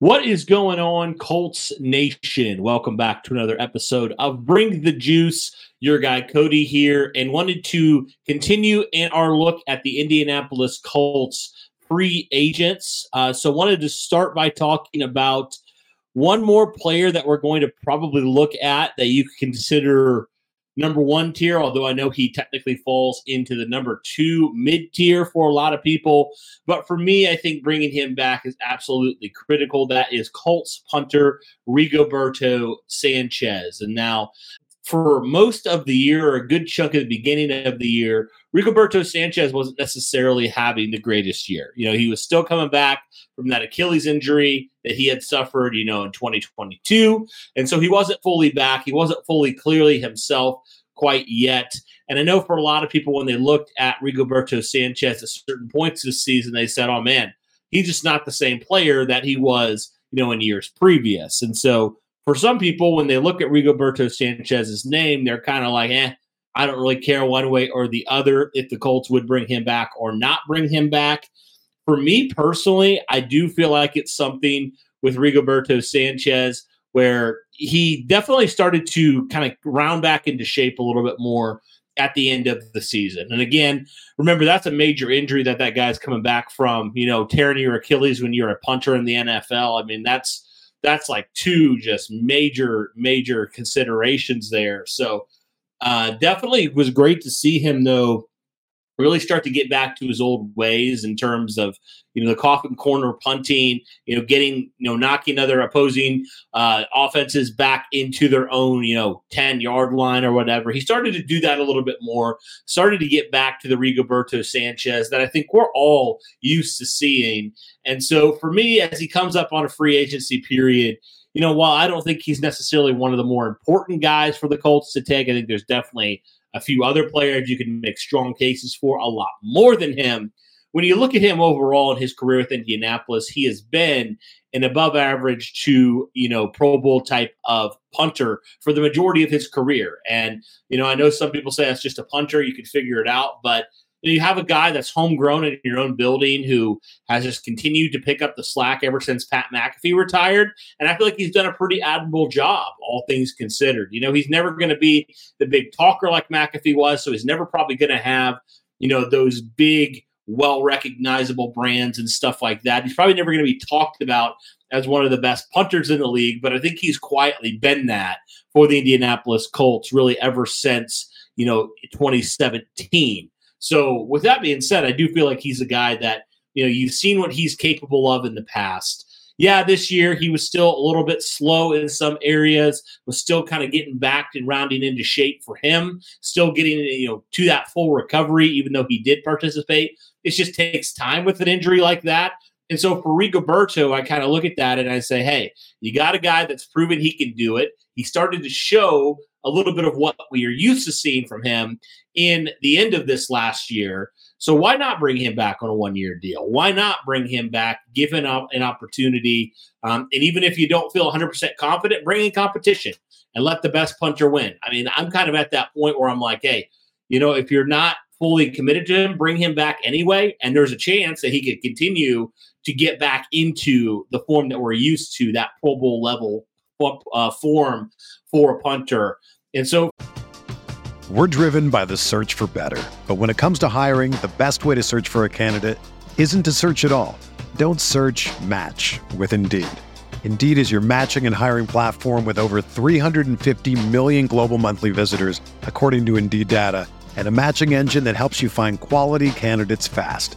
What is going on, Colts Nation? Welcome back to another episode of Bring the Juice. Your guy Cody here, and wanted to continue in our look at the Indianapolis Colts free agents. So wanted to start by talking about one more player that we're going to probably look at that you consider number one tier, although I know he technically falls into the number two mid tier for a lot of people. But for me, I think bringing him back is absolutely critical. That is Colts punter Rigoberto Sanchez. And now for most of the year, or a good chunk of the beginning of the year, Rigoberto Sanchez wasn't necessarily having the greatest year. You know, he was still coming back from that Achilles injury that he had suffered, you know, in 2022. And so he wasn't fully back. He wasn't fully clearly himself quite yet. And I know for a lot of people, when they looked at Rigoberto Sanchez at certain points this season, they said, oh man, he's just not the same player that he was, you know, in years previous. And so for some people, when they look at Rigoberto Sanchez's name, they're kind of like, I don't really care one way or the other if the Colts would bring him back or not bring him back. For me personally, I do feel like it's something with Rigoberto Sanchez where he definitely started to kind of round back into shape a little bit more at the end of the season. And again, remember, that's a major injury that guy's coming back from, you know, tearing your Achilles when you're a punter in the NFL. I mean, that's like two just major, major considerations there. So definitely it was great to see him, though, really start to get back to his old ways in terms of, you know, the coffin corner punting, you know, getting, you know, knocking other opposing offenses back into their own, you know, 10-yard line or whatever. He started to do that a little bit more, started to get back to the Rigoberto Sanchez that I think we're all used to seeing. And so for me, as he comes up on a free agency period, you know, while I don't think he's necessarily one of the more important guys for the Colts to take, I think there's definitely a few other players you can make strong cases for a lot more than him. When you look at him overall in his career with Indianapolis, he has been an above average to, you know, Pro Bowl type of punter for the majority of his career. And, you know, I know some people say that's just a punter, you can figure it out, but you have a guy that's homegrown in your own building who has just continued to pick up the slack ever since Pat McAfee retired. And I feel like he's done a pretty admirable job, all things considered. You know, he's never going to be the big talker like McAfee was, so he's never probably going to have, you know, those big, well-recognizable brands and stuff like that. He's probably never going to be talked about as one of the best punters in the league, but I think he's quietly been that for the Indianapolis Colts really ever since, you know, 2017. So with that being said, I do feel like he's a guy that, you know, you've seen what he's capable of in the past. Yeah, this year he was still a little bit slow in some areas, was still kind of getting back and rounding into shape for him, still getting, you know, to that full recovery, even though he did participate. It just takes time with an injury like that. And so for Rigoberto, I kind of look at that and I say, hey, you got a guy that's proven he can do it. He started to show a little bit of what we are used to seeing from him in the end of this last year. So why not bring him back on a one-year deal? Why not bring him back, give him an opportunity? And even if you don't feel 100% confident, bring in competition and let the best punter win. I mean, I'm kind of at that point where I'm like, hey, you know, if you're not fully committed to him, bring him back anyway, and there's a chance that he could continue to get back into the form that we're used to, that Pro Bowl level form for a punter. And so we're driven by the search for better. But when it comes to hiring, the best way to search for a candidate isn't to search at all. Don't search, match with Indeed. Indeed is your matching and hiring platform with over 350 million global monthly visitors, according to Indeed data, and a matching engine that helps you find quality candidates fast.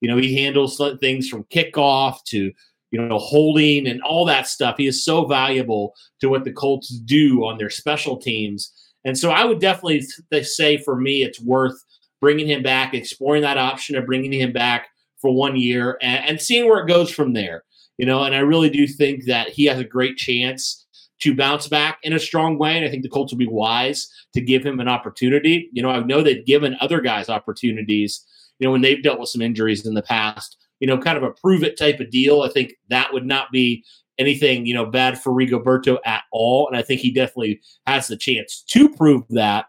You know, he handles things from kickoff to, you know, holding and all that stuff. He is so valuable to what the Colts do on their special teams. And so I would definitely say for me, it's worth bringing him back, exploring that option of bringing him back for 1 year and seeing where it goes from there. You know, and I really do think that he has a great chance to bounce back in a strong way. And I think the Colts will be wise to give him an opportunity. You know, I know they've given other guys opportunities, you know, when they've dealt with some injuries in the past, you know, kind of a prove it type of deal. I think that would not be anything, you know, bad for Rigoberto at all. And I think he definitely has the chance to prove that.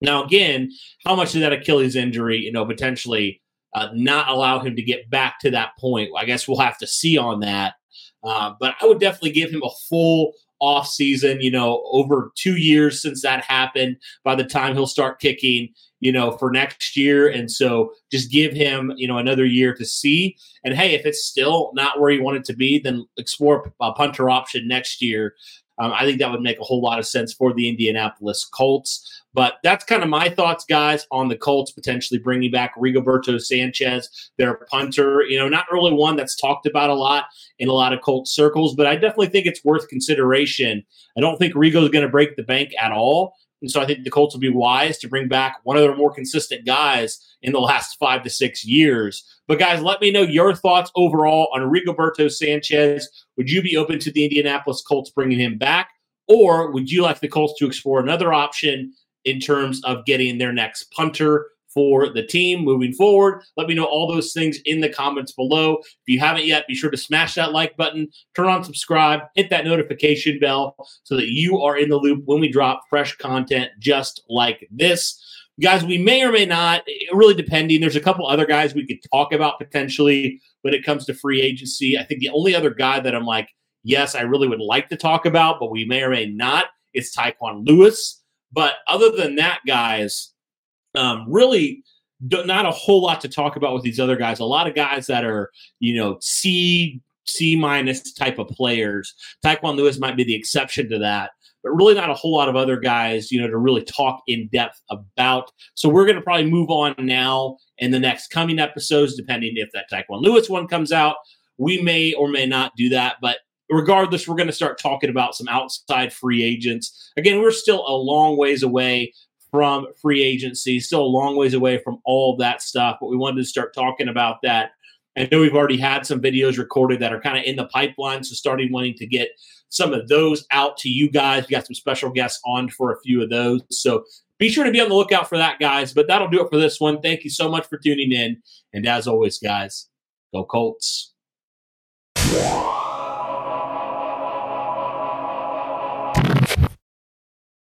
Now, again, how much of that Achilles injury, you know, potentially not allow him to get back to that point? I guess we'll have to see on that. But I would definitely give him a full offseason, you know, over 2 years since that happened by the time he'll start kicking, you know, for next year. And so just give him, you know, another year to see. And hey, if it's still not where you want it to be, then explore a punter option next year. I think that would make a whole lot of sense for the Indianapolis Colts. But that's kind of my thoughts, guys, on the Colts potentially bringing back Rigoberto Sanchez, their punter. You know, not really one that's talked about a lot in a lot of Colts circles, but I definitely think it's worth consideration. I don't think Rigo is going to break the bank at all. And so I think the Colts will be wise to bring back one of their more consistent guys in the last 5 to 6 years. But, guys, let me know your thoughts overall on Rigoberto Sanchez. Would you be open to the Indianapolis Colts bringing him back? Or would you like the Colts to explore another option in terms of getting their next punter for the team moving forward? Let me know all those things in the comments below. If you haven't yet, be sure to smash that like button, turn on subscribe, hit that notification bell so that you are in the loop when we drop fresh content just like this. Guys, we may or may not, really depending. There's a couple other guys we could talk about potentially when it comes to free agency. I think the only other guy that I'm like, yes, I really would like to talk about, but we may or may not, is Tyquan Lewis. But other than that, guys, really not a whole lot to talk about with these other guys. A lot of guys that are, you know, C-minus type of players. Tyquan Lewis might be the exception to that, but really not a whole lot of other guys, you know, to really talk in depth about. So we're going to probably move on now in the next coming episodes, depending if that Tyquan Lewis one comes out. We may or may not do that, but regardless, we're going to start talking about some outside free agents. Again, we're still a long ways away from free agency, still a long ways away from all of that stuff, but we wanted to start talking about that. I know we've already had some videos recorded that are kind of in the pipeline, so starting wanting to get some of those out to you guys. We got some special guests on for a few of those, so be sure to be on the lookout for that, guys. But that'll do it for this one. Thank you so much for tuning in, and as always, guys, go Colts.